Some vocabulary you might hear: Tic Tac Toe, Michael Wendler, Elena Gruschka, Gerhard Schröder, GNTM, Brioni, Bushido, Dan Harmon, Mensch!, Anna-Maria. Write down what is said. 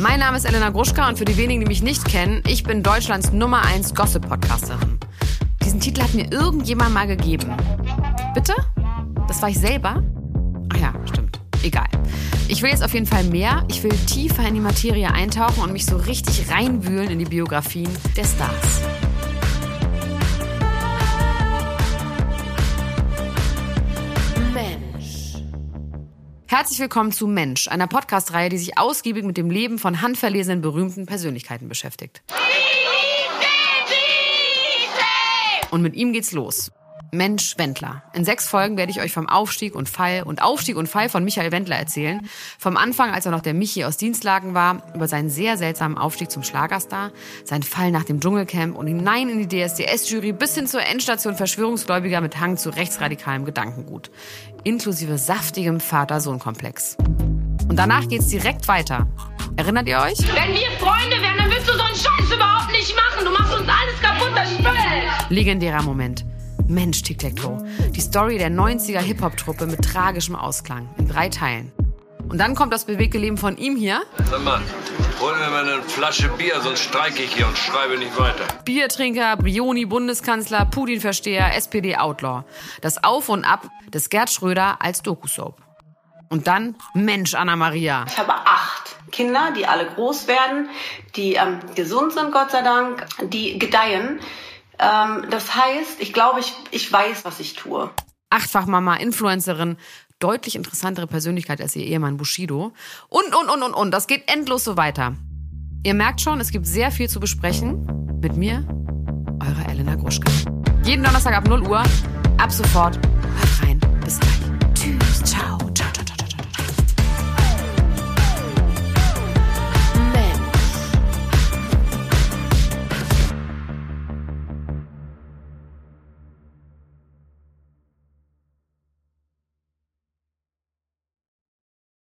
Mein Name ist Elena Gruschka und für die wenigen, die mich nicht kennen, ich bin Deutschlands Nummer 1 Gossip-Podcasterin. Diesen Titel hat mir irgendjemand mal gegeben. Bitte? Das war ich selber? Ach ja, stimmt. Egal. Ich will jetzt auf jeden Fall mehr. Ich will tiefer in die Materie eintauchen und mich so richtig reinwühlen in die Biografien der Stars. Herzlich willkommen zu Mensch, einer Podcast-Reihe, die sich ausgiebig mit dem Leben von handverlesenen, berühmten Persönlichkeiten beschäftigt. Und mit ihm geht's los. Mensch Wendler. In 6 Folgen werde ich euch vom Aufstieg und Fall von Michael Wendler erzählen. Vom Anfang, als er noch der Michi aus Dienstlaken war, über seinen sehr seltsamen Aufstieg zum Schlagerstar, seinen Fall nach dem Dschungelcamp und hinein in die DSDS-Jury bis hin zur Endstation Verschwörungsgläubiger mit Hang zu rechtsradikalem Gedankengut. Inklusive saftigem Vater-Sohn-Komplex. Und danach geht's direkt weiter. Erinnert ihr euch? Wenn wir Freunde wären, dann würdest du so einen Scheiß überhaupt nicht machen. Du machst uns alles kaputt, das Spiel. Legendärer Moment. Mensch, Tic Tac Toe. Die Story der 90er Hip-Hop-Truppe mit tragischem Ausklang. In 3 Teilen. Und dann kommt das bewegte Leben von ihm hier. Sag mal, hol mir mal eine Flasche Bier, sonst streike ich hier und schreibe nicht weiter. Biertrinker, Brioni, Bundeskanzler, Putinversteher, SPD-Outlaw. Das Auf und Ab des Gerhard Schröder als Doku-Soap. Und dann Mensch, Anna-Maria. Ich habe 8 Kinder, die alle groß werden, die gesund sind, Gott sei Dank, die gedeihen. Das heißt, ich glaube, ich weiß, was ich tue. 8-fach Mama, Influencerin, deutlich interessantere Persönlichkeit als ihr Ehemann Bushido. Und. Das geht endlos so weiter. Ihr merkt schon, es gibt sehr viel zu besprechen. Mit mir, eure Elena Gruschka. Jeden Donnerstag ab 0 Uhr. Ab sofort. Hört rein. Bis gleich. Tschüss. Ciao.